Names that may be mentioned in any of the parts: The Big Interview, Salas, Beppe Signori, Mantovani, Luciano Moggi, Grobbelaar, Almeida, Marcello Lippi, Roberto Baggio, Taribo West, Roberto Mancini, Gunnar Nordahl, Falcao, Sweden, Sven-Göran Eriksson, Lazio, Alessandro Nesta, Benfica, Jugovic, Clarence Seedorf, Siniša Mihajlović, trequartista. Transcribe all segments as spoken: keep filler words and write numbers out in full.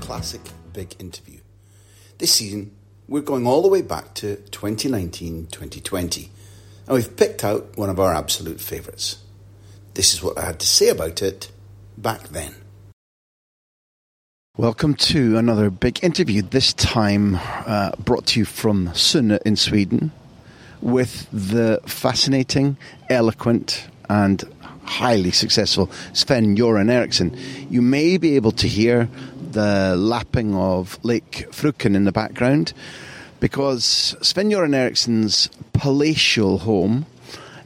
Classic big interview. This season, we're going all the way back to twenty nineteen twenty twenty, and we've picked out one of our absolute favourites. This is what I had to say about it back then. Welcome to another big interview, this time uh, brought to you from Sunne in Sweden, with the fascinating, eloquent and highly successful Sven-Göran Eriksson. You may be able to hear the lapping of Lake Fruken in the background, because Sven-Göran Eriksson's palatial home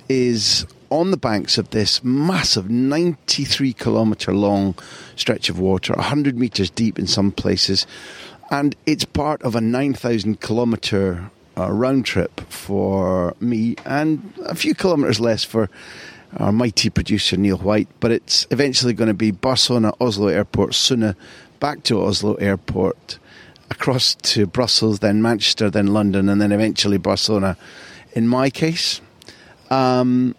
is on the banks of this massive ninety-three kilometre long stretch of water, one hundred metres deep in some places, and it's part of a nine thousand kilometre uh, round trip for me, and a few kilometres less for our mighty producer Neil White, but it's eventually going to be Barcelona, Oslo Airport, Sunne, back to Oslo Airport, across to Brussels, then Manchester, then London, and then eventually Barcelona, in my case. Um,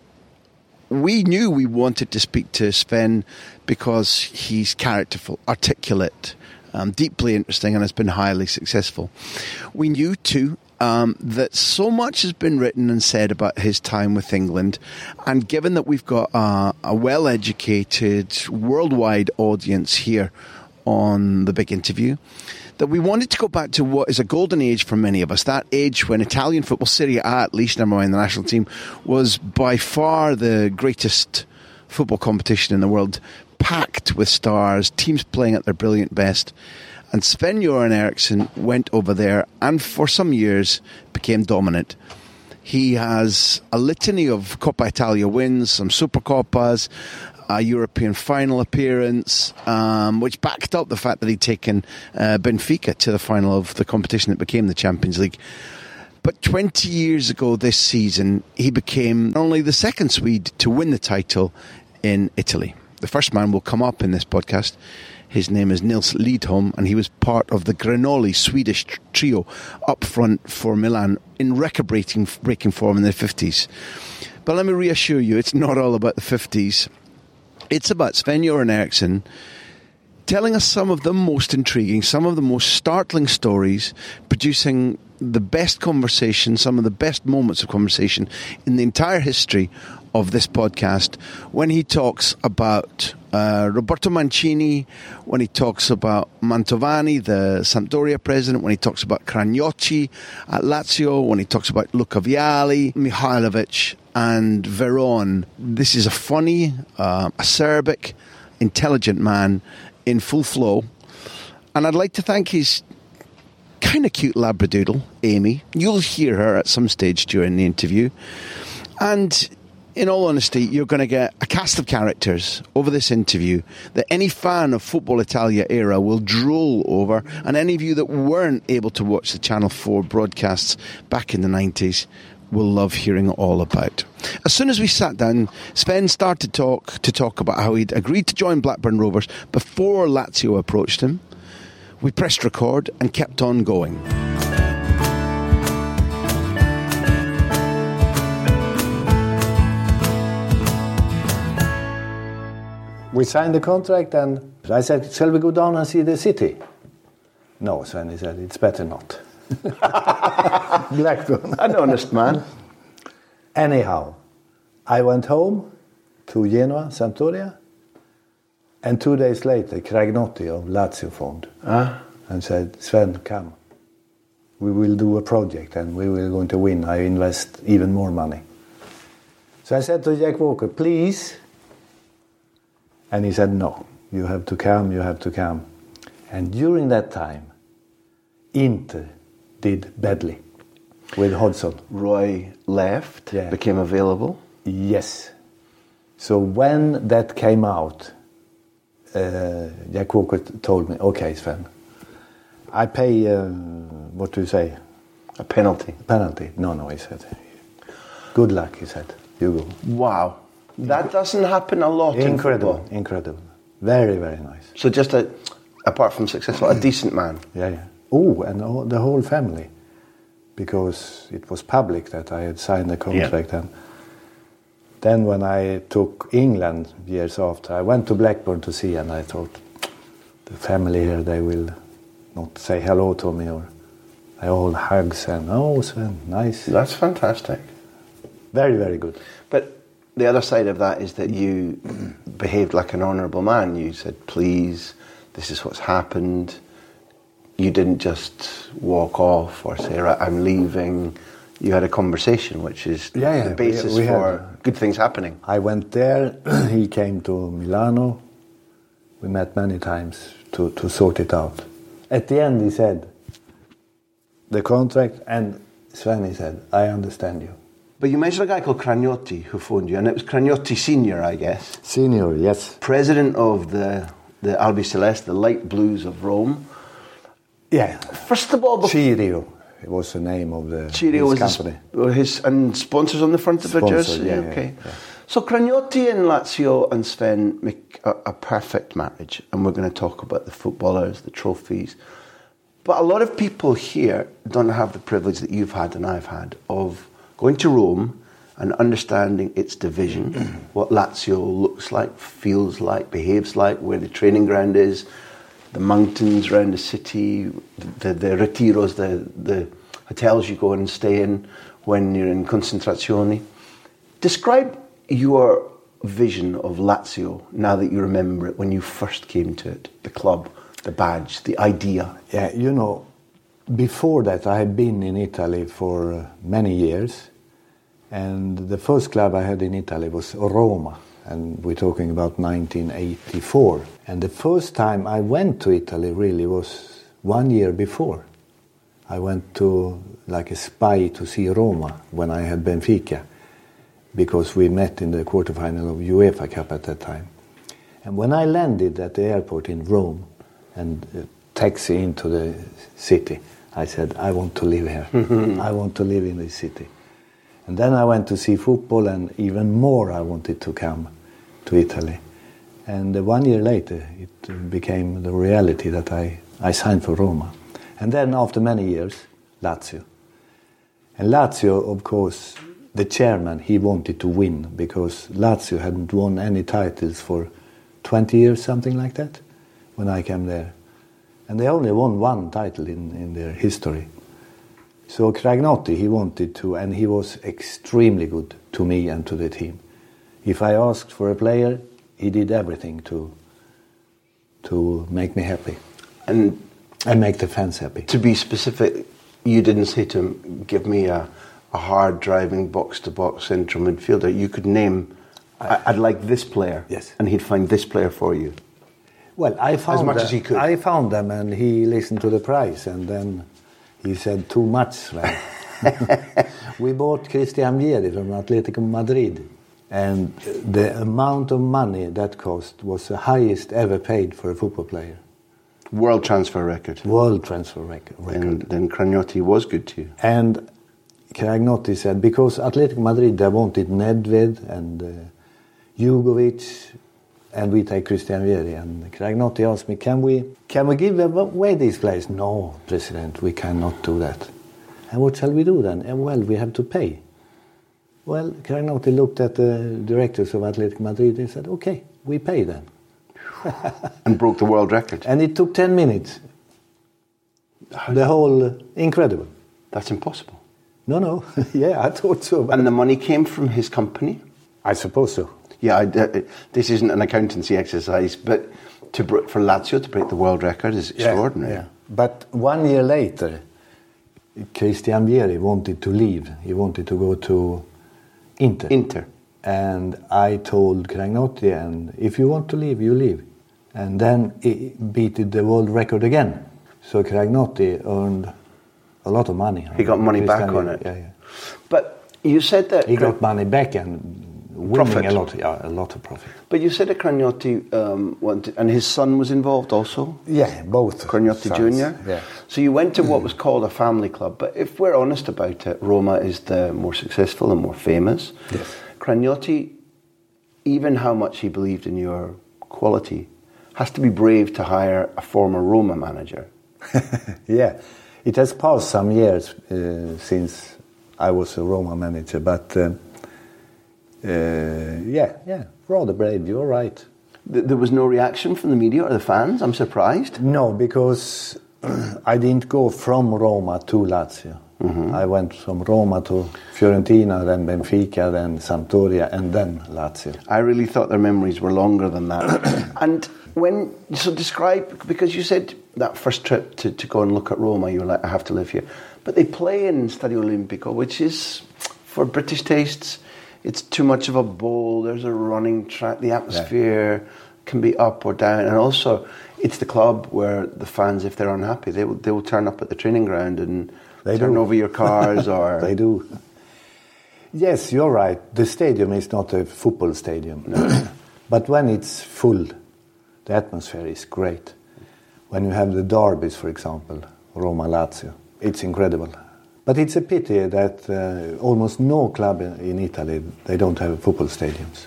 we knew we wanted to speak to Sven because he's characterful, articulate, um, deeply interesting, and has been highly successful. We knew, too, Um, that so much has been written and said about his time with England, and given that we've got a, a well-educated, worldwide audience here on The Big Interview, that we wanted to go back to what is a golden age for many of us, that age when Italian football, Serie A at least, never mind the national team, was by far the greatest football competition in the world, packed with stars, teams playing at their brilliant best. And Sven-Göran Eriksson went over there and for some years became dominant. He has a litany of Coppa Italia wins, some Supercoppas, a European final appearance, um, which backed up the fact that he'd taken uh, Benfica to the final of the competition that became the Champions League. But twenty years ago this season, he became only the second Swede to win the title in Italy. The first man will come up in this podcast. His name is Nils Liedholm, and he was part of the Gre-No-Li Swedish trio up front for Milan in record-breaking breaking form in the fifties. But let me reassure you, it's not all about the fifties. It's about Sven-Göran Eriksson telling us some of the most intriguing, some of the most startling stories, producing the best conversation, some of the best moments of conversation in the entire history of this podcast, when he talks about uh, Roberto Mancini, when he talks about Mantovani, the Sampdoria president, when he talks about Cragnotti at Lazio, when he talks about Luca Vialli, Mihajlović and Verón. This is a funny, uh, acerbic, intelligent man in full flow. And I'd like to thank his kind of cute labradoodle, Amy. You'll hear her at some stage during the interview. And in all honesty, you're going to get a cast of characters over this interview that any fan of Football Italia era will drool over, and any of you that weren't able to watch the Channel four broadcasts back in the nineties will love hearing all about. As soon as we sat down, Sven started to talk, to talk about how he'd agreed to join Blackburn Rovers before Lazio approached him. We pressed record and kept on going. We signed the contract and But I said, shall we go down and see the city? No, Sven, he said, it's better not. Blackburn, an honest man. Anyhow, I went home to Genoa, Sampdoria, and two days later, Cragnotti of Lazio phoned ah. and said, Sven, come. We will do a project and we will going to win. I invest even more money. So I said to Jack Walker, please. And he said, no, you have to come, you have to come. And during that time, Inter did badly with Hodgson. Roy left, yeah. became available. Yes. So when that came out, uh, Jack Walker told me, okay, Sven, I pay, uh, what do you say? A penalty. A penalty. No, no, he said. Good luck, he said. You go. Wow. That doesn't happen a lot. Incredible. In incredible. Very, very nice. So just a, apart from successful, a decent man. Yeah, yeah. Oh, and all, the whole family. Because it was public that I had signed the contract. Yeah. And then when I took England years after, I went to Blackburn to see, and I thought, the family here, they will not say hello to me, or they all hugs and, oh, Sven, nice. That's fantastic. Very, very good. But the other side of that is that you behaved like an honourable man. You said, please, this is what's happened. You didn't just walk off or say, right, I'm leaving. You had a conversation, which is yeah, yeah, the basis we, we for had, good things happening. I went there. He came to Milano. We met many times to, to sort it out. At the end, he said, the contract, and Sven, he said, I understand you. But you mentioned a guy called Cragnotti who phoned you, and it was Cragnotti Senior, I guess. Senior, yes. President of the, the Albi Celeste, the Light Blues of Rome. Yeah. First of all... Cirio was the name of the Cirio his was company. His, his, and sponsors on the front of the jersey? Yeah, yeah, okay. Yeah. So Cragnotti and Lazio and Sven make a, a perfect marriage, and we're going to talk about the footballers, the trophies. But a lot of people here don't have the privilege that you've had and I've had of going to Rome and understanding its division, what Lazio looks like, feels like, behaves like, where the training ground is, the mountains around the city, the, the retiros, the, the hotels you go and stay in when you're in Concentrazione. Describe your vision of Lazio now that you remember it, when you first came to it, the club, the badge, the idea. Yeah, you know, before that I had been in Italy for many years, and the first club I had in Italy was Roma. And we're talking about nineteen eighty-four. And the first time I went to Italy really was one year before. I went to, like a spy, to see Roma when I had Benfica, because we met in the quarterfinal of UEFA Cup at that time. And when I landed at the airport in Rome and uh, taxi into the city, I said, I want to live here. I want to live in this city. And then I went to see football, and even more I wanted to come to Italy. And one year later, it became the reality that I, I signed for Roma. And then after many years, Lazio. And Lazio, of course, the chairman, he wanted to win, because Lazio hadn't won any titles for twenty years, something like that, when I came there. And they only won one title in, in their history. So Cragnotti, he wanted to, and he was extremely good to me and to the team. If I asked for a player, he did everything to to make me happy. And, and make the fans happy. To be specific, you didn't say to him, give me a, a hard-driving, box-to-box central midfielder. You could name, I, I'd like this player, yes, and he'd find this player for you. Well, I found, as much them, as he could. I found them, and he listened to the price, and then he said, too much. Right? We bought Cristian Vieri from Atletico Madrid, and the amount of money that cost was the highest ever paid for a football player. World transfer record. World transfer record. record. And then Cragnotti was good to you. And Cragnotti said, because Atletico Madrid, they wanted Nedved and uh, Jugovic, and we take Cristian Vieri. And Cragnotti asked me, can we can we give away these players? No, President, we cannot do that. And what shall we do then? And well, we have to pay. Well, Cragnotti looked at the directors of Atletico Madrid and said, okay, we pay then. And broke the world record. And it took ten minutes. The whole, uh, incredible. That's impossible. No, no. Yeah, I thought so. And the money came from his company? I suppose so. Yeah, I, uh, this isn't an accountancy exercise, but to br- for Lazio to break the world record is extraordinary. Yeah, yeah. But one year later, Cristian Vieri wanted to leave. He wanted to go to Inter. Inter. And I told Cragnotti, and if you want to leave, you leave. And then he beat the world record again. So Cragnotti earned a lot of money. He got money Cristian back Vieri. On it. Yeah, yeah. But you said that... He Cra- got money back and... Winning profit. a lot, yeah, a lot of profit. But you said that Cragnotti um, wanted, and his son was involved also. Yeah, both. Cragnotti Junior. Yeah. So you went to what was called a family club. But if we're honest about it, Roma is the more successful and more famous. Yes. Cragnotti, even how much he believed in your quality, has to be brave to hire a former Roma manager. Yeah, it has passed some years uh, since I was a Roma manager, but. Um, Uh, yeah, yeah, rather brave, you're right. Th- there was no reaction from the media or the fans, I'm surprised. No, because I didn't go from Roma to Lazio. Mm-hmm. I went from Roma to Fiorentina, then Benfica, then Sampdoria, and then Lazio. I really thought their memories were longer than that. And when, so describe, because you said that first trip to, to go and look at Roma, you were like, I have to live here. But they play in Stadio Olimpico, which is, for British tastes... It's too much of a bowl, there's a running track, the atmosphere yeah. can be up or down. And also, it's the club where the fans, if they're unhappy, they will, they will turn up at the training ground and they turn do. over your cars or... They do. Yes, you're right. The stadium is not a football stadium. No. But when it's full, the atmosphere is great. When you have the derbies, for example, Roma-Lazio, it's incredible. But it's a pity that uh, almost no club in Italy, they don't have football stadiums.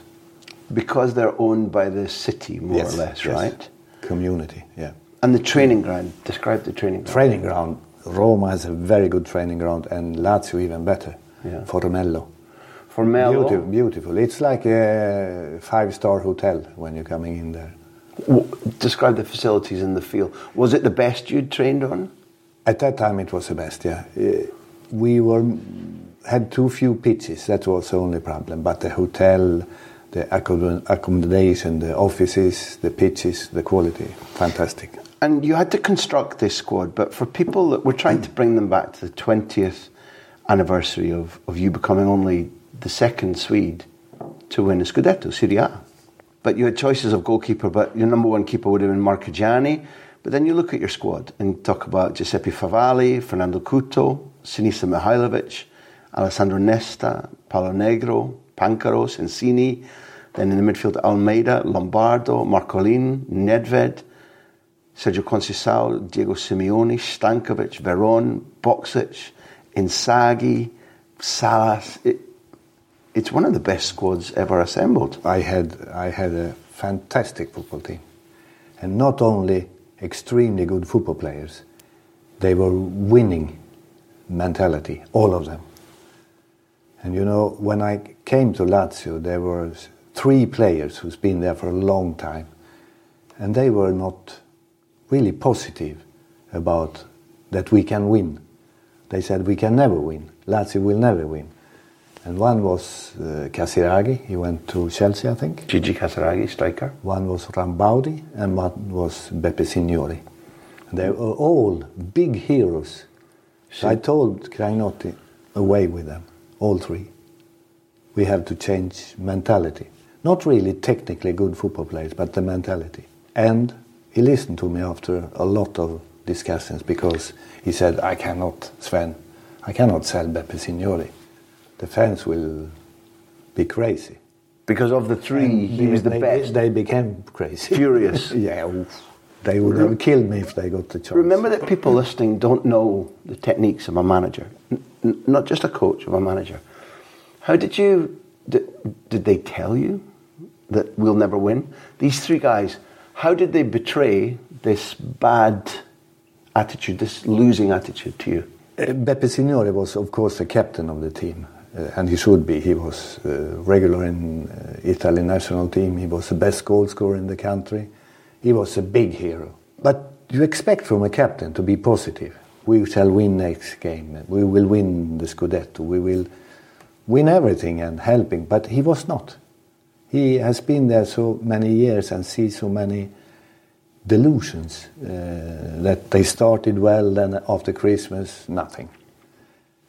Because they're owned by the city, more yes, or less, yes. right? Community, yeah. And the training ground, describe the training ground. Training ground, Roma has a very good training ground and Lazio even better, yeah. Formello. Formello. Beautiful, beautiful. It's like a five-star hotel when you're coming in there. W- describe the facilities in the field. Was it the best you'd trained on? At that time it was the best, yeah. We were had too few pitches. That was the only problem. But the hotel, the accommodation, the offices, the pitches, the quality, fantastic. And you had to construct this squad. But for people that we're trying to bring them back to the twentieth anniversary of, of you becoming only the second Swede to win a Scudetto, Serie A. But you had choices of goalkeeper. But your number one keeper would have been Marchigiani. But then you look at your squad and talk about Giuseppe Favalli, Fernando Couto, Siniša Mihajlović, Alessandro Nesta, Paolo Negro, Pancaro, Sensini, then in the midfield Almeida, Lombardo, Marcolin, Nedved, Sergio Conceição, Diego Simeone, Stankovic, Verón, Boxic, Inzaghi, Salas. It, it's one of the best squads ever assembled. I had I had a fantastic football team. And not only... extremely good football players. They were winning mentality, all of them. And you know, when I came to Lazio, there were three players who's been there for a long time, and they were not really positive about that we can win. They said we can never win. Lazio will never win. And one was uh, Casiraghi, he went to Chelsea, I think. Gigi Casiraghi, striker. One was Rambaudi and one was Beppe Signori. And they were all big heroes. So I told Cragnotti, away with them, all three. We have to change mentality. Not really technically good football players, but the mentality. And he listened to me after a lot of discussions because he said, I cannot, Sven, I cannot sell Beppe Signori. The fans will be crazy. Because of the three, and he was the they, best. They became crazy. Furious. Yeah, they would have killed me if they got the chance. Remember that people listening don't know the techniques of a manager, N- not just a coach, of a manager. How did you, did, did they tell you that we'll never win? These three guys, how did they betray this bad attitude, this losing attitude to you? Uh, Beppe Signori was, of course, the captain of the team. Uh, and he should be. He was uh, regular in uh, Italian national team. He was the best goal scorer in the country. He was a big hero. But you expect from a captain to be positive. We shall win next game. We will win the Scudetto. We will win everything and helping. But he was not. He has been there so many years and see so many delusions uh, that they started well, then after Christmas, nothing.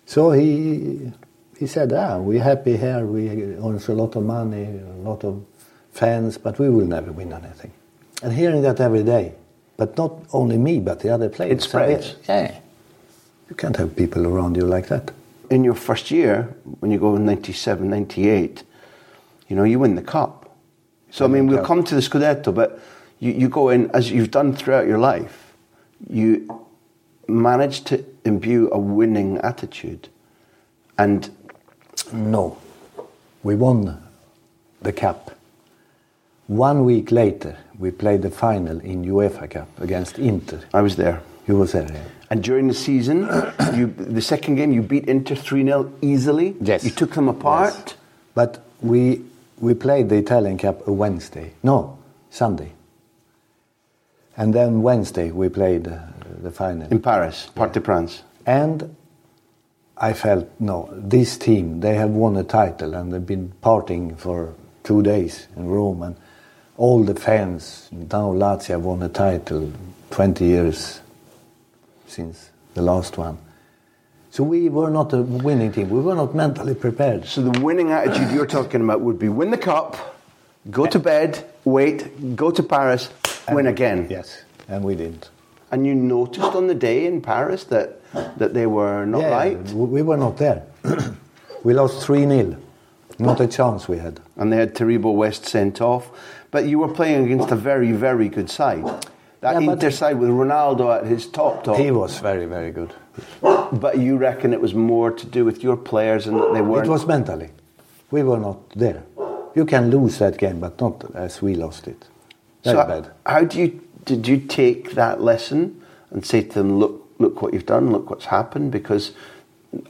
So he he said, ah, we're happy here, we earn a lot of money, a lot of fans, but we will never win anything. And hearing that every day, but not only me, but the other players. It spreads. Yeah. You can't have people around you like that. In your first year, when you go in ninety-seven, ninety-eight, you know, you win the cup. So, I mean, we'll come to the Scudetto, but you, you go in, as you've done throughout your life, you manage to imbue a winning attitude. And no, we won the cup. One week later, we played the final in UEFA Cup against Inter. I was there. You was there, yeah. And during the season, you, the second game, you beat Inter three nil easily. Yes. You took them apart. Yes. But we we played the Italian Cup a Wednesday. No, Sunday. And then Wednesday we played uh, the final. In Paris, Parc des Princes. And I felt, no, this team, they have won a title and they've been partying for two days in Rome. And all the fans, now Lazio have won a title twenty years since the last one. So we were not a winning team. We were not mentally prepared. So the winning attitude you're talking about would be win the cup, go to bed, wait, go to Paris, and win again. Yes, and we didn't. And you noticed on the day in Paris that, that they were not yeah, liked? We were not there. We lost three nil. Not a chance we had. And they had Taribo West sent off. But you were playing against a very, very good side. That yeah, Inter side with Ronaldo at his top top. He was very, very good. But you reckon it was more to do with your players and that they weren't... It was mentally. We were not there. You can lose that game, but not as we lost it. Very so bad. How do you, did you take that lesson and say to them, look, look what you've done, look what's happened? Because,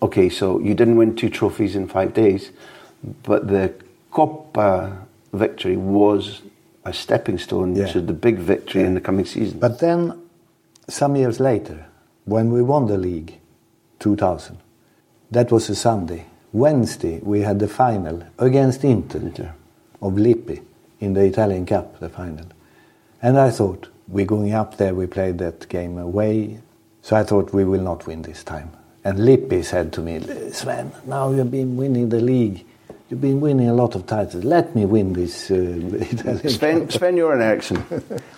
okay, so you didn't win two trophies in five days, but the Coppa victory was... a stepping stone yeah. to the big victory yeah. in the coming season. But then, some years later, when we won the league, two thousand, that was a Sunday. Wednesday, we had the final against Inter, Inter. Of Lippi in the Italian Cup, the final. And I thought, we're going up there, we played that game away, so I thought we will not win this time. And Lippi said to me, Sven, now you've been winning the league. You've been winning a lot of titles. Let me win this. Uh, Sven, Sven-Göran Eriksson,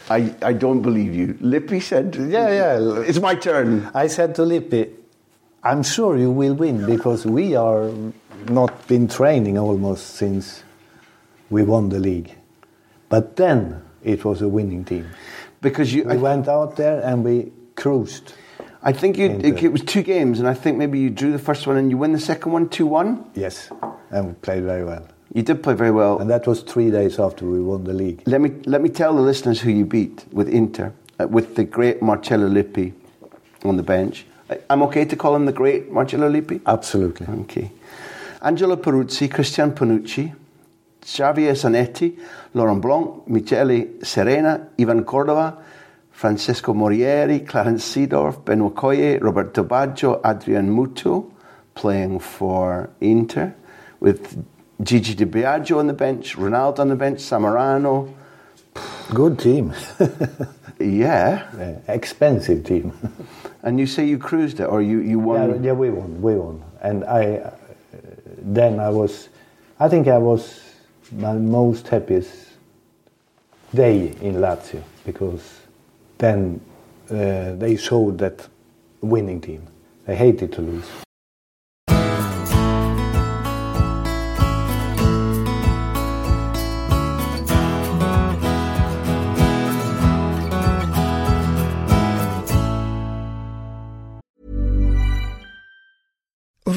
I, I don't believe you. Lippi said, yeah, yeah, it's my turn. I said to Lippi, I'm sure you will win because we are not been training almost since we won the league. But then it was a winning team. Because you, we I, went out there and we cruised. I think you, it, it was two games, and I think maybe you drew the first one and you win the second one, two one? Yes, and we played very well. You did play very well. And that was three days after we won the league. Let me let me tell the listeners who you beat with Inter, uh, with the great Marcello Lippi on the bench. I, I'm okay to call him the great Marcello Lippi? Absolutely. Okay. Angelo Peruzzi, Cristian Panucci, Xavier Zanetti, Laurent Blanc, Michele Serena, Ivan Cordova, Francesco Morieri, Clarence Seedorf, Benoit Coye, Roberto Baggio, Adrian Muto, playing for Inter, with Gigi Di Biagio on the bench, Ronaldo on the bench, Sammarano. Good team. yeah. yeah. Expensive team. And you say you cruised it, or you, you won? Yeah, yeah, we won, we won. And I, uh, then I was, I think I was my most happiest day in Lazio, because... Then uh, they showed that winning team. They hated to lose.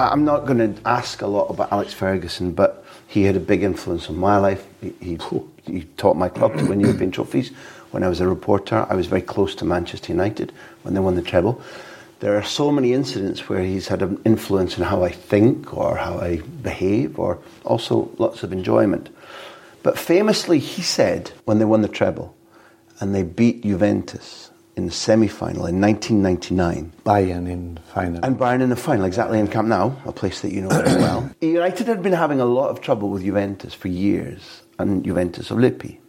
I'm not going to ask a lot about Alex Ferguson, but he had a big influence on my life. He, he, he taught my club to win European trophies. When I was a reporter, I was very close to Manchester United when they won the treble. There are so many incidents where he's had an influence on how I think or how I behave, or also lots of enjoyment. But famously, he said when they won the treble and they beat Juventus in the semi-final in nineteen ninety-nine. Bayern in the final. And Bayern in the final, exactly, in Camp Nou, a place that you know very well. United had been having a lot of trouble with Juventus for years, and Juventus of Lippi,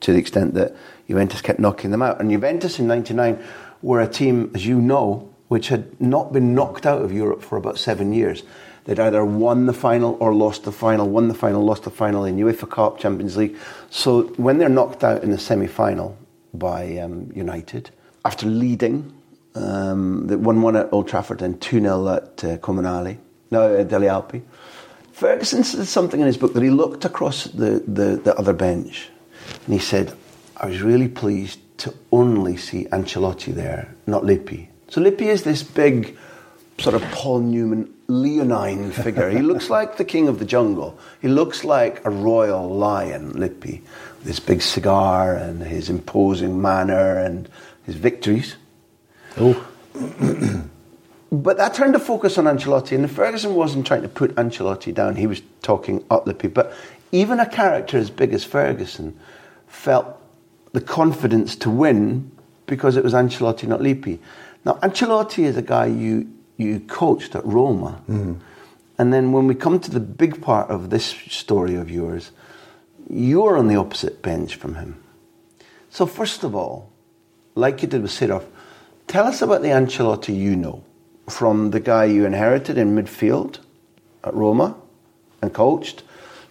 to the extent that Juventus kept knocking them out. And Juventus in ninety-nine were a team, as you know, which had not been knocked out of Europe for about seven years. They'd either won the final or lost the final, won the final, lost the final in UEFA Cup, Champions League. So when they're knocked out in the semi-final by um, United, after leading, um, the one-one at Old Trafford and two-nil at uh, Comunale, no, at Delle Alpi, Ferguson said something in his book that he looked across the, the, the other bench and he said, I was really pleased to only see Ancelotti there, not Lippi. So Lippi is this big sort of Paul Newman, leonine figure. He looks like the king of the jungle. He looks like a royal lion, Lippi, with his big cigar and his imposing manner and his victories. Oh. But that turned the focus on Ancelotti, and Ferguson wasn't trying to put Ancelotti down. He was talking up Lippi. But even a character as big as Ferguson felt the confidence to win because it was Ancelotti, not Lippi. Now, Ancelotti is a guy you you coached at Roma. Mm. And then when we come to the big part of this story of yours, you're on the opposite bench from him. So first of all, like you did with Seedorf, tell us about the Ancelotti you know, from the guy you inherited in midfield at Roma and coached,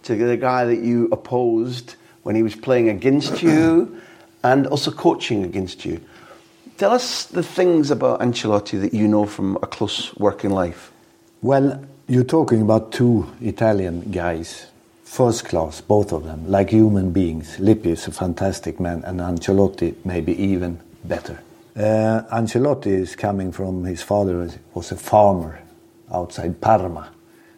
to the guy that you opposed when he was playing against you and also coaching against you. Tell us the things about Ancelotti that you know from a close working life. Well, you're talking about two Italian guys, first class, both of them, like human beings. Lippi is a fantastic man, and Ancelotti maybe even better. Uh, Ancelotti is coming from his father was a farmer outside Parma.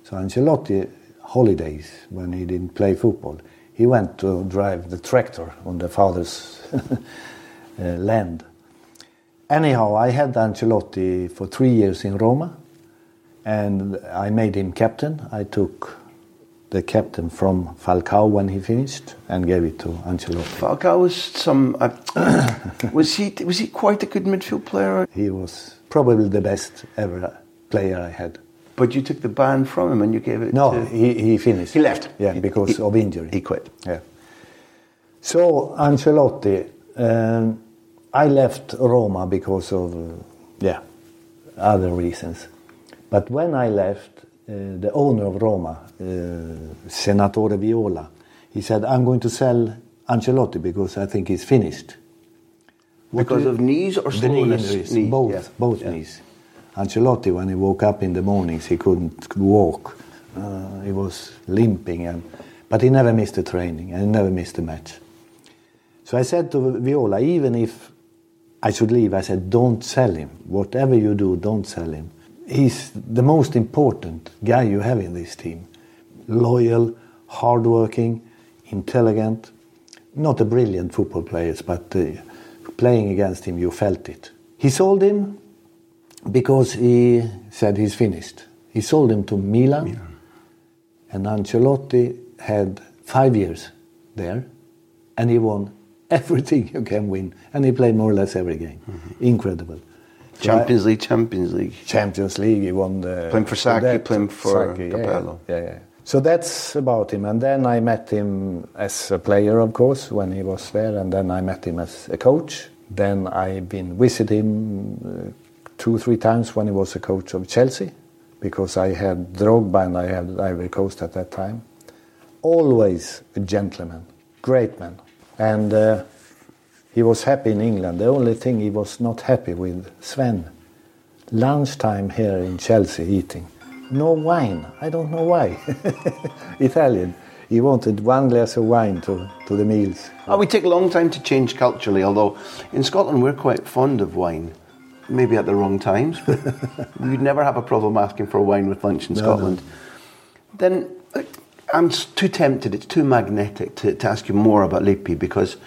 So Ancelotti, holidays, when he didn't play football, he went to drive the tractor on the father's uh, land. Anyhow, I had Ancelotti for three years in Roma, and I made him captain. I took the captain from Falcao when he finished and gave it to Ancelotti. Falcao was some... Uh, was he was he quite a good midfield player? He was probably the best ever player I had. But you took the ban from him and you gave it no, to... No, he, he finished. He left. Yeah, because he, of injury. He quit. Yeah. So, Ancelotti, um, I left Roma because of, uh, yeah, other reasons. But when I left, uh, the owner of Roma, uh, Senatore Viola, he said, I'm going to sell Ancelotti because I think he's finished. What because of knees or slowness? Knees, knees. Both, yeah. both yeah. knees. Ancelotti, when he woke up in the mornings, he couldn't walk. Uh, he was limping, and, but he never missed a training and he never missed a match. So I said to Viola, even if I should leave, I said, don't sell him. Whatever you do, don't sell him. He's the most important guy you have in this team. Loyal, hardworking, intelligent. Not a brilliant football player, but uh, playing against him, you felt it. He sold him. Because he said he's finished. He sold him to Milan, Milan. And Ancelotti had five years there, and he won everything you can win, and he played more or less every game. Mm-hmm. Incredible. Champions so I, League, Champions League. Champions League, he won the... Playing for Sacchi, playing for Sacchi, Capello. Yeah, yeah, yeah. So that's about him, and then I met him as a player, of course, when he was there, and then I met him as a coach. Then I've been visiting him... Uh, two, three times when he was a coach of Chelsea, because I had Drogba and I had Ivory Coast at that time. Always a gentleman, great man. And uh, he was happy in England. The only thing he was not happy with, Sven, lunchtime here in Chelsea eating. No wine, I don't know why. Italian. He wanted one glass of wine to, to the meals. Oh, we take a long time to change culturally, although in Scotland we're quite fond of wine. Maybe at the wrong times, but we'd never have a problem asking for wine with lunch in no, Scotland. No. Then I'm too tempted, it's too magnetic to, to ask you more about Lippi, because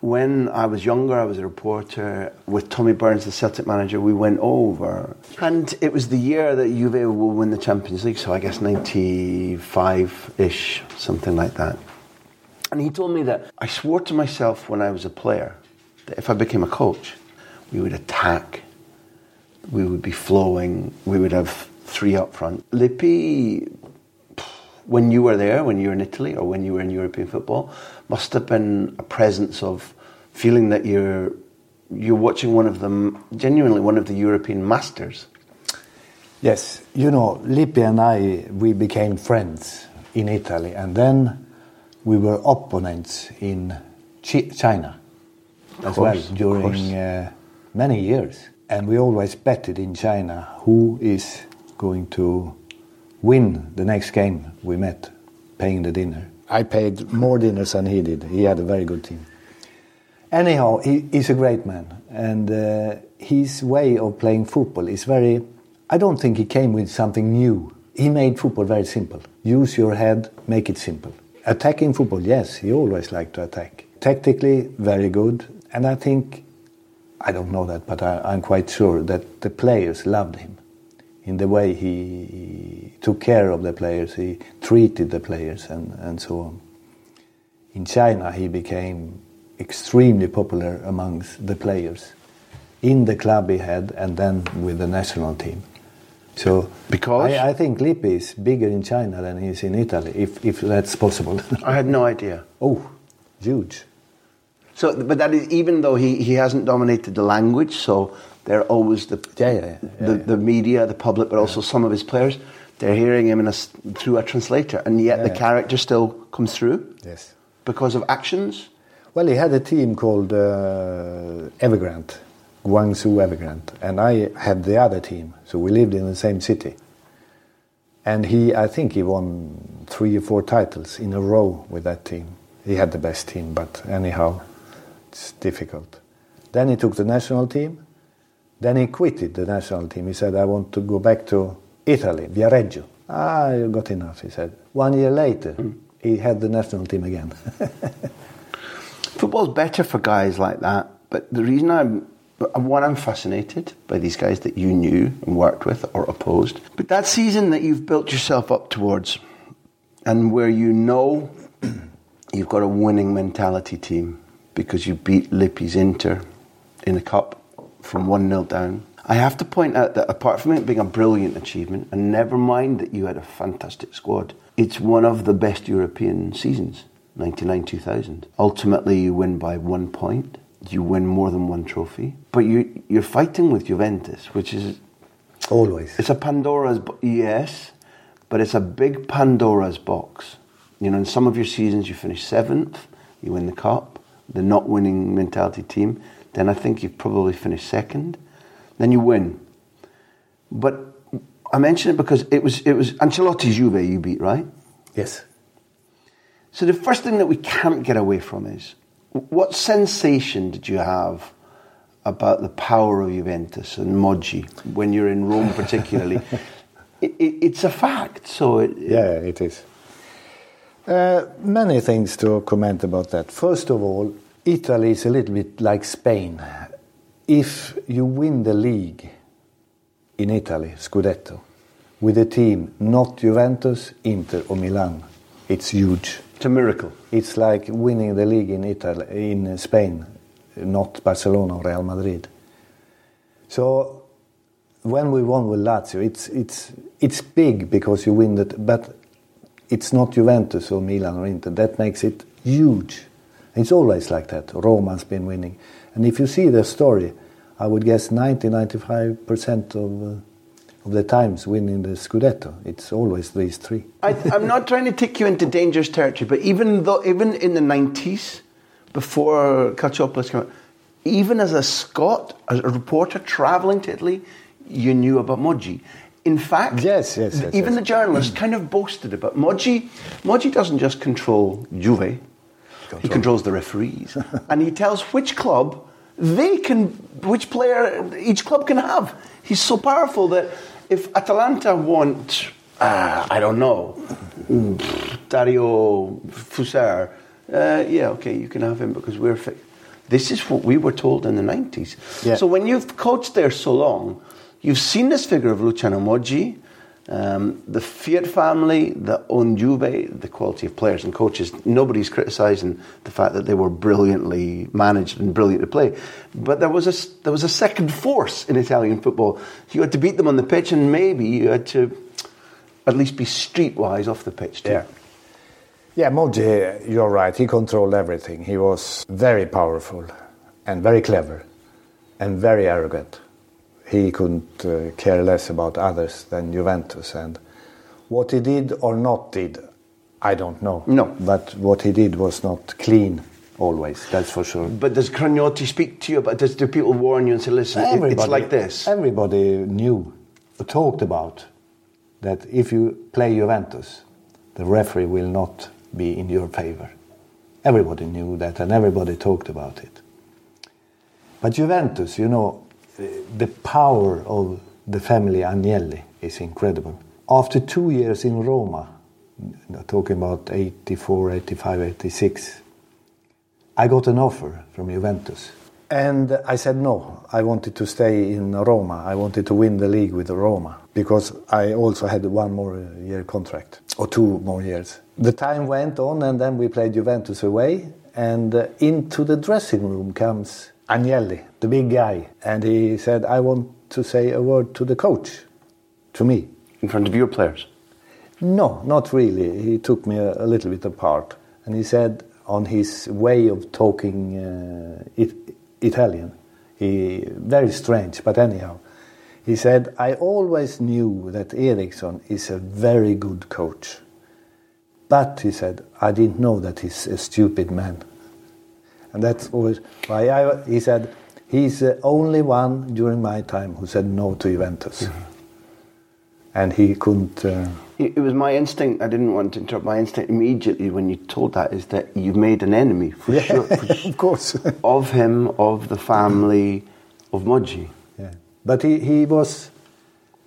when I was younger, I was a reporter with Tommy Burns, the Celtic manager. We went over, and it was the year that Juve will win the Champions League, so I guess ninety-five-ish, something like that. And he told me that I swore to myself when I was a player that if I became a coach, we would attack, we would be flowing, we would have three up front. Lippi, when you were there, when you were in Italy or when you were in European football, must have been a presence of feeling that you're you're watching one of them, genuinely one of the European masters. Yes, you know, Lippi and I, we became friends in Italy, and then we were opponents in Ch- China as course, well during... many years, and we always betted in China who is going to win the next game we met, paying the dinner. I paid more dinners than he did. He had a very good team. Anyhow, he, he's a great man, and uh, his way of playing football is very... I don't think he came with something new. He made football very simple. Use your head, make it simple. Attacking football, yes, he always liked to attack. Tactically, very good, and I think... I don't know that, but I, I'm quite sure that the players loved him in the way he took care of the players, he treated the players, and, and so on. In China, he became extremely popular amongst the players, in the club he had, and then with the national team. So because I, I think Lippi is bigger in China than he is in Italy, if, if that's possible. I had no idea. Oh, huge. So, but that is, even though he, he hasn't dominated the language, so they're always the yeah, yeah, yeah, the, yeah. the media, the public, but also yeah. some of his players, they're hearing him in a, through a translator, and yet yeah, the yeah. character still comes through. Yes, because of actions. Well, he had a team called uh, Evergrande, Guangzhou Evergrande, and I had the other team, so we lived in the same city. And he, I think, he won three or four titles in a row with that team. He had the best team, but anyhow. It's difficult. Then he took the national team. Then he quitted the national team. He said, I want to go back to Italy, Viareggio. Ah, you got enough, he said. One year later, mm. he had the national team again. Football's better for guys like that. But the reason I'm... One, I'm fascinated by these guys that you knew and worked with or opposed. But that season that you've built yourself up towards... and where you know you've got a winning mentality team because you beat Lippi's Inter in the cup from one nil down. I have to point out that apart from it being a brilliant achievement, and never mind that you had a fantastic squad, it's one of the best European seasons, ninety-nine two thousand. Ultimately, you win by one point. You win more than one trophy. But you, you're fighting with Juventus, which is... Always. It's a Pandora's... Bo- yes, but it's a big Pandora's box. You know, in some of your seasons, you finish seventh, you win the cup, the not winning mentality team. Then I think you probably finish second. Then you win. But I mention it because it was it was Ancelotti's Juve you beat, right? Yes. So the first thing that we can't get away from is, what sensation did you have about the power of Juventus and Moggi when you're in Rome particularly? it, it, it's a fact, so... It, it yeah, it is. Uh, many things to comment about that. First of all, Italy is a little bit like Spain. If you win the league in Italy, Scudetto, with a team not Juventus, Inter or Milan, it's huge. It's a miracle. It's like winning the league in Italy, in Spain, not Barcelona or Real Madrid. So when we won with Lazio, it's it's it's big because you win that, but it's not Juventus or Milan or Inter. That makes it huge. It's always like that. Roma's been winning. And if you see the story, I would guess ninety to ninety-five percent of, uh, of the times winning the Scudetto. It's always these three. I, I'm not trying to take you into dangerous territory, but even though, even in the nineties, before Calciopoulos came out, even as a Scot, as a reporter travelling to Italy, you knew about Moggi. In fact, yes, yes, yes, even yes. the journalists kind of boasted about Moggi. Moggi doesn't just control Juve. Control. He controls the referees, and he tells which club they can, which player each club can have. He's so powerful that if Atalanta want, uh, I don't know, Dario Fusar, uh, yeah, okay, you can have him because we're fit. This is what we were told in the nineties. Yeah. So when you've coached there so long, you've seen this figure of Luciano Moggi, Um, the Fiat family, the own Juve, the quality of players and coaches. Nobody's criticising the fact that they were brilliantly managed and brilliant to play, but there was a there was a second force in Italian football. You had to beat them on the pitch, and maybe you had to at least be streetwise off the pitch too. Yeah, yeah, Moggi, you're right. He controlled everything. He was very powerful, and very clever, and very arrogant. He couldn't uh, care less about others than Juventus. And what he did or not did, I don't know. No. But what he did was not clean always, that's for sure. But does Cragnotti speak to you about this? Do people warn you and say, listen, everybody, it's like this? Everybody knew, talked about, that if you play Juventus, the referee will not be in your favour. Everybody knew that and everybody talked about it. But Juventus, you know, the power of the family Agnelli is incredible. After two years in Roma, talking about eighty-four, eighty-five, eighty-six, I got an offer from Juventus. And I said no, I wanted to stay in Roma. I wanted to win the league with Roma because I also had one more year contract, or two more years. The time went on and then we played Juventus away, and into the dressing room comes Agnelli, the big guy, and he said, I want to say a word to the coach, to me. In front of your players? No, not really. He took me a, a little bit apart, and he said, on his way of talking uh, it, Italian, he, very strange, but anyhow, he said, I always knew that Eriksson is a very good coach, but, he said, I didn't know that he's a stupid man. And that's always why I, he said, he's the only one during my time who said no to Juventus. Mm-hmm. And he couldn't... Uh... It was my instinct, I didn't want to interrupt, my instinct immediately when you told that is that you made an enemy, for yeah, sure. For of course. Of him, of the family, of Moggi. Yeah. But he, he was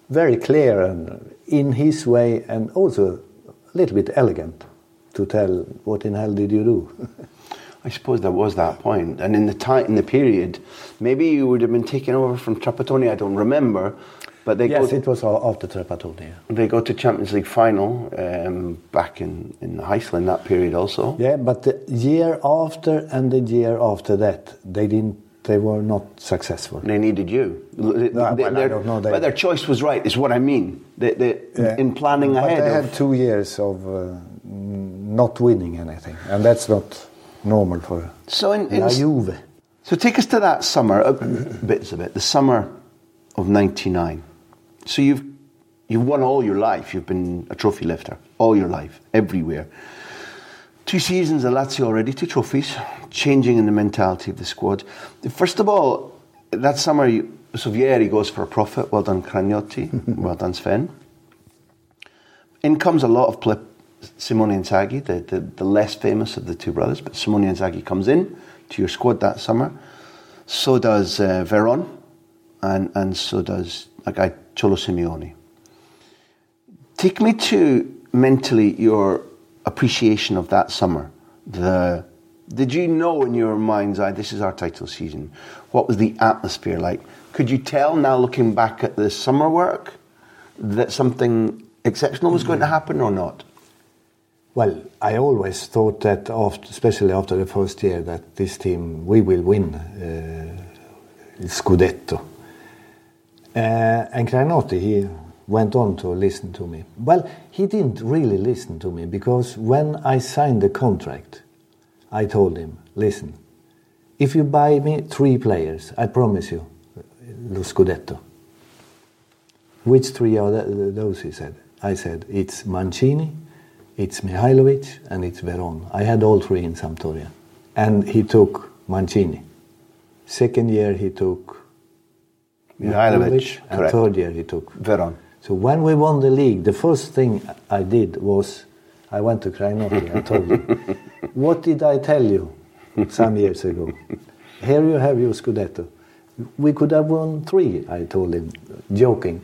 very clear and in his way and also a little bit elegant to tell, what in hell did you do? I suppose there was that point. And in the time, in the period, maybe you would have been taken over from Trapattoni, I don't remember, But they yes, got, it was after Trapattoni. They got to Champions League final um, back in, in Iceland that period also. Yeah, but the year after and the year after that, they didn't. They were not successful. They needed you. No, they, well, their, I don't know. They, but their choice was right, is what I mean. They, they, yeah. In planning but ahead. They had of, two years of uh, not winning anything, and that's not normal for so in, in La Juve. So take us to that summer, uh, bits of it, the summer of ninety-nine. So you've you've won all your life. You've been a trophy lifter all your life, everywhere. Two seasons at Lazio already, two trophies, changing in the mentality of the squad. First of all, that summer, you, so Vieri goes for a profit. Well done, Cragnotti. Well done, Sven. In comes a lot of play, Simone Inzaghi, the, the, the less famous of the two brothers, but Simone Inzaghi comes in to your squad that summer. So does uh, Verón, and, and so does a guy, Cholo Simeone. Take me to, mentally, your appreciation of that summer. The Did you know in your mind's eye, this is our title season? What was the atmosphere like? Could you tell, now looking back at the summer work, that something exceptional was mm-hmm. going to happen or not? Well, I always thought that, after, especially after the first year, that this team, we will win uh, Scudetto. Uh, and Cragnotti, he went on to listen to me. Well, he didn't really listen to me, because when I signed the contract, I told him, listen, if you buy me three players, I promise you, lo Scudetto. Which three are those, he said. I said, it's Mancini, it's Mihajlović, and it's Verón. I had all three in Sampdoria. And he took Mancini. Second year he took Mihajlović, and third year he took Verón. So when we won the league, the first thing I did was I went to Cragnotti and told him, what did I tell you some years ago? Here you have your Scudetto. We could have won three, I told him, joking.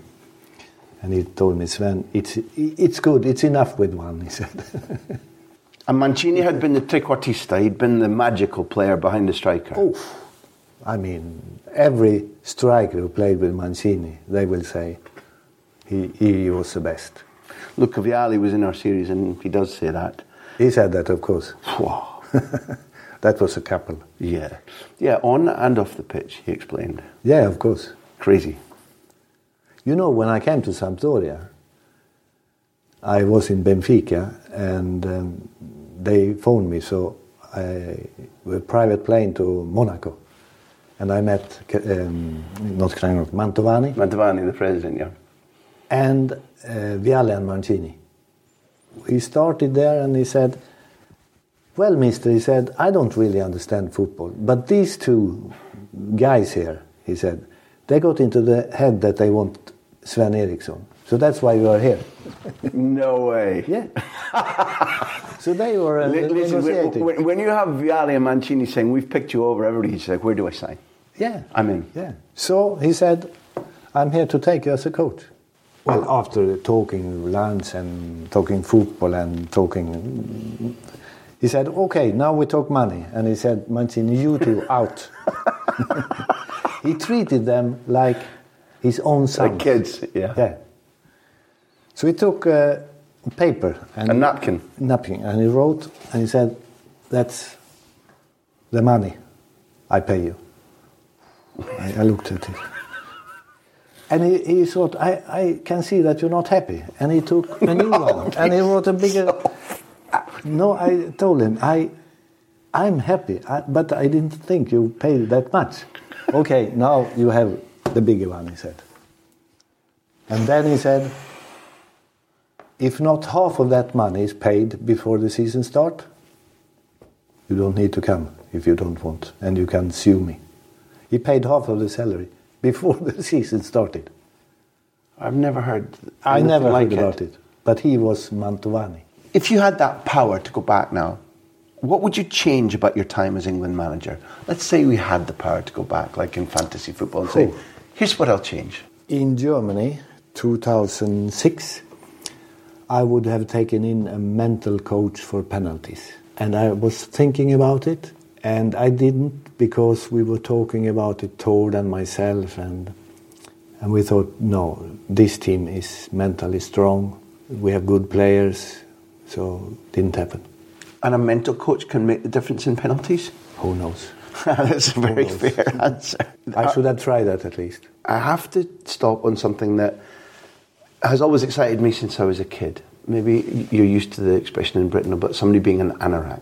And he told me, Sven, it's it's good, it's enough with one, he said. And Mancini had been the trequartista, he'd been the magical player behind the striker. Oh, I mean, every striker who played with Mancini, they will say he, he was the best. Luca Vialli was in our series, and he does say that. He said that, of course. Wow. That was a couple. Yeah. Yeah, on and off the pitch, he explained. Yeah, of course. Crazy. You know, when I came to Sampdoria, I was in Benfica, and um, they phoned me, so I were a private plane to Monaco. And I met, um, not Cragnotti, Mantovani. Mantovani, the president, yeah. And uh, Vialli and Mancini. He started there and he said, well, mister, he said, I don't really understand football, but these two guys here, he said, they got into the head that they want Sven Eriksson. So that's why we are here. No way. Yeah. So they were uh, L- listen, negotiating. When, when you have Vialli and Mancini saying, we've picked you over everybody, he's like, where do I sign? Yeah. I'm in. Yeah. So he said, I'm here to take you as a coach. Well, after talking lunch and talking football and talking, he said, okay, now we talk money. And he said, Mancini, you two, out. He treated them like his own sons. Like kids, yeah. Yeah. So he took uh, paper. And a napkin. Napkin. And he wrote, and he said, that's the money I pay you. I, I looked at it. And he, he thought, I, I can see that you're not happy. And he took a new one. And he wrote a bigger... No, I told him, I, I'm happy, I, but I didn't think you paid that much. Okay, now you have the bigger one, he said. And then he said, if not half of that money is paid before the season starts, you don't need to come if you don't want, and you can sue me. He paid half of the salary before the season started. I've never heard I never like heard it. about it. But he was Mantovani. If you had that power to go back now, what would you change about your time as England manager? Let's say we had the power to go back, like in fantasy football, and say, here's what I'll change. In Germany, two thousand six, I would have taken in a mental coach for penalties. And I was thinking about it. And I didn't, because we were talking about it, Tord and myself, and And we thought, no, this team is mentally strong. We have good players, so it didn't happen. And a mental coach can make the difference in penalties? Who knows? That's a very fair answer. I should have tried that at least. I have to stop on something that has always excited me since I was a kid. Maybe you're used to the expression in Britain about somebody being an anorak.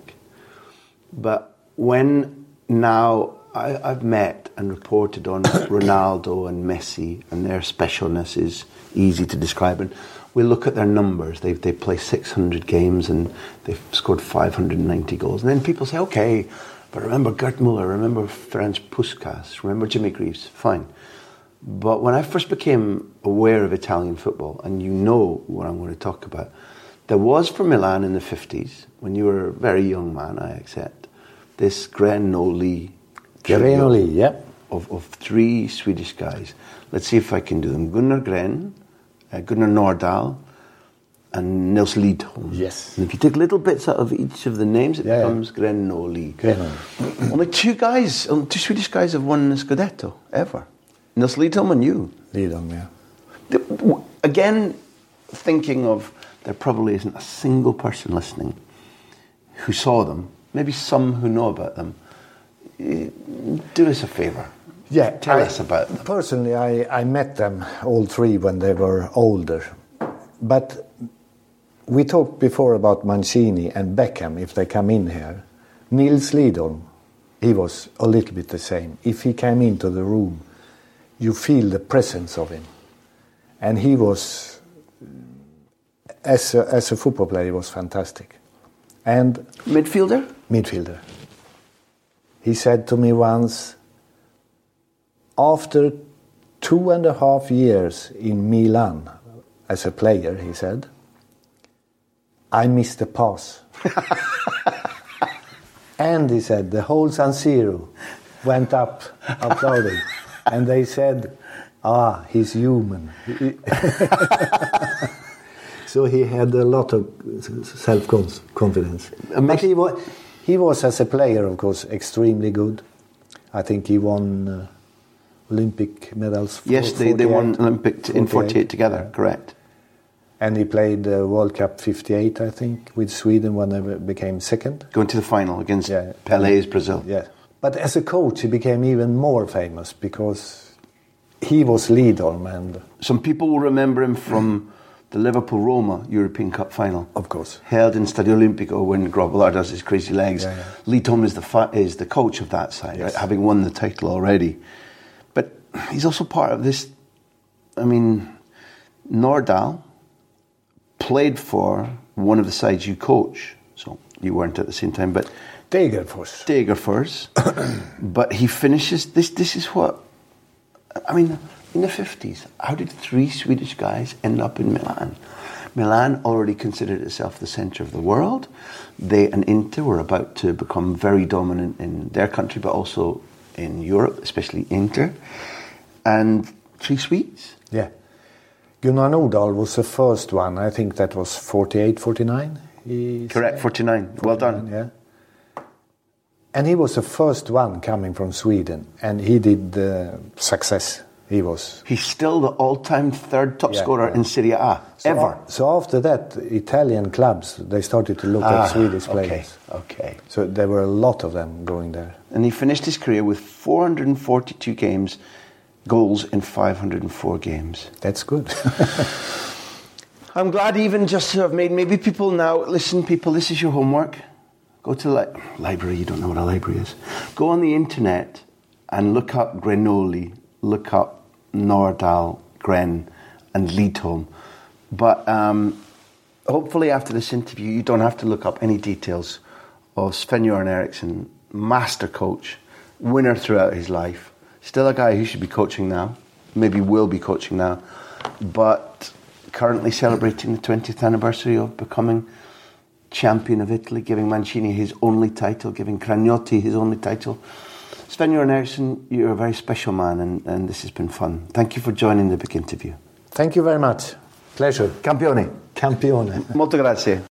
But when now I, I've met and reported on Ronaldo and Messi, and their specialness is easy to describe, and we look at their numbers. They they play six hundred games and they've scored five hundred ninety goals. And then people say, okay, but remember Gerd Müller, remember Ferenc Puskas, remember Jimmy Greaves, fine. But when I first became aware of Italian football, and you know what I'm going to talk about, there was for Milan in the fifties, when you were a very young man, I accept, this Gre-No-Li. Gre-No-Li, yeah. Of, of three Swedish guys. Let's see if I can do them. Gunnar Gren, Uh, Gunnar Nordahl and Nils Liedholm. Yes. And if you take little bits out of each of the names, it yeah, becomes yeah. Gre-No-Li. Gre-No-Li. Only two guys, only two Swedish guys have won the Scudetto, ever. Nils Liedholm and you. Liedholm, yeah. The, again, thinking of there probably isn't a single person listening who saw them, maybe some who know about them. Do us a favour. Yeah, tell us about them. Personally, I, I met them, all three, when they were older. But we talked before about Mancini and Beckham, if they come in here. Nils Liedholm, he was a little bit the same. If he came into the room, you feel the presence of him. And he was, as a, as a football player, he was fantastic. And midfielder? Midfielder. He said to me once, after two and a half years in Milan as a player, he said, I missed the pass. And he said, the whole San Siro went up applauding. And they said, ah, he's human. So he had a lot of self-confidence. But he was, he was, as a player, of course, extremely good. I think he won... Uh, Olympic medals. For yes, they, they won Olympic in forty-eight together, correct. And he played uh, World Cup fifty-eight, I think, with Sweden when they became second. Going to the final against yeah. Pele's Brazil. Yeah. But as a coach, he became even more famous because he was Liedholm. And some people will remember him from the Liverpool-Roma European Cup final. Of course. Held in Stadio Olimpico when Grobbelaar does his crazy legs. Yeah, yeah. Liedholm is the, fa- is the coach of that side, yes. Right, having won the title already. He's also part of this, I mean, Nordahl played for one of the sides you coach, so you weren't at the same time, but... Degerfors. Degerfors. But he finishes, this This is what, I mean, in the fifties, how did three Swedish guys end up in Milan? Milan already considered itself the centre of the world. They and Inter were about to become very dominant in their country, but also in Europe, especially Inter. And three Swedes? Yeah. Gunnar Nordahl was the first one. I think that was forty-eight, forty-nine? Correct, forty-nine. Well done. Yeah. And he was the first one coming from Sweden. And he did the success. He was... He's still the all-time third top yeah, scorer yeah. in Serie A, so ever. A, so after that, Italian clubs, they started to look ah, at Swedish players. Okay, okay. So there were a lot of them going there. And he finished his career with four hundred forty-two games... Goals in five hundred four games. That's good. I'm glad even just to have made... Maybe people now... Listen, people, this is your homework. Go to the li- library. You don't know what a library is. Go on the internet and look up Gre-No-Li. Look up Nordahl, Gren and Liedholm. But um, hopefully after this interview, you don't have to look up any details of Sven-Göran Eriksson, master coach, winner throughout his life. Still a guy who should be coaching now, maybe will be coaching now, but currently celebrating the twentieth anniversary of becoming champion of Italy, giving Mancini his only title, giving Cragnotti his only title. Sven-Göran Eriksson, you're a very special man, and, and this has been fun. Thank you for joining the big interview. Thank you very much. Pleasure. Campione. Campione. Molto grazie.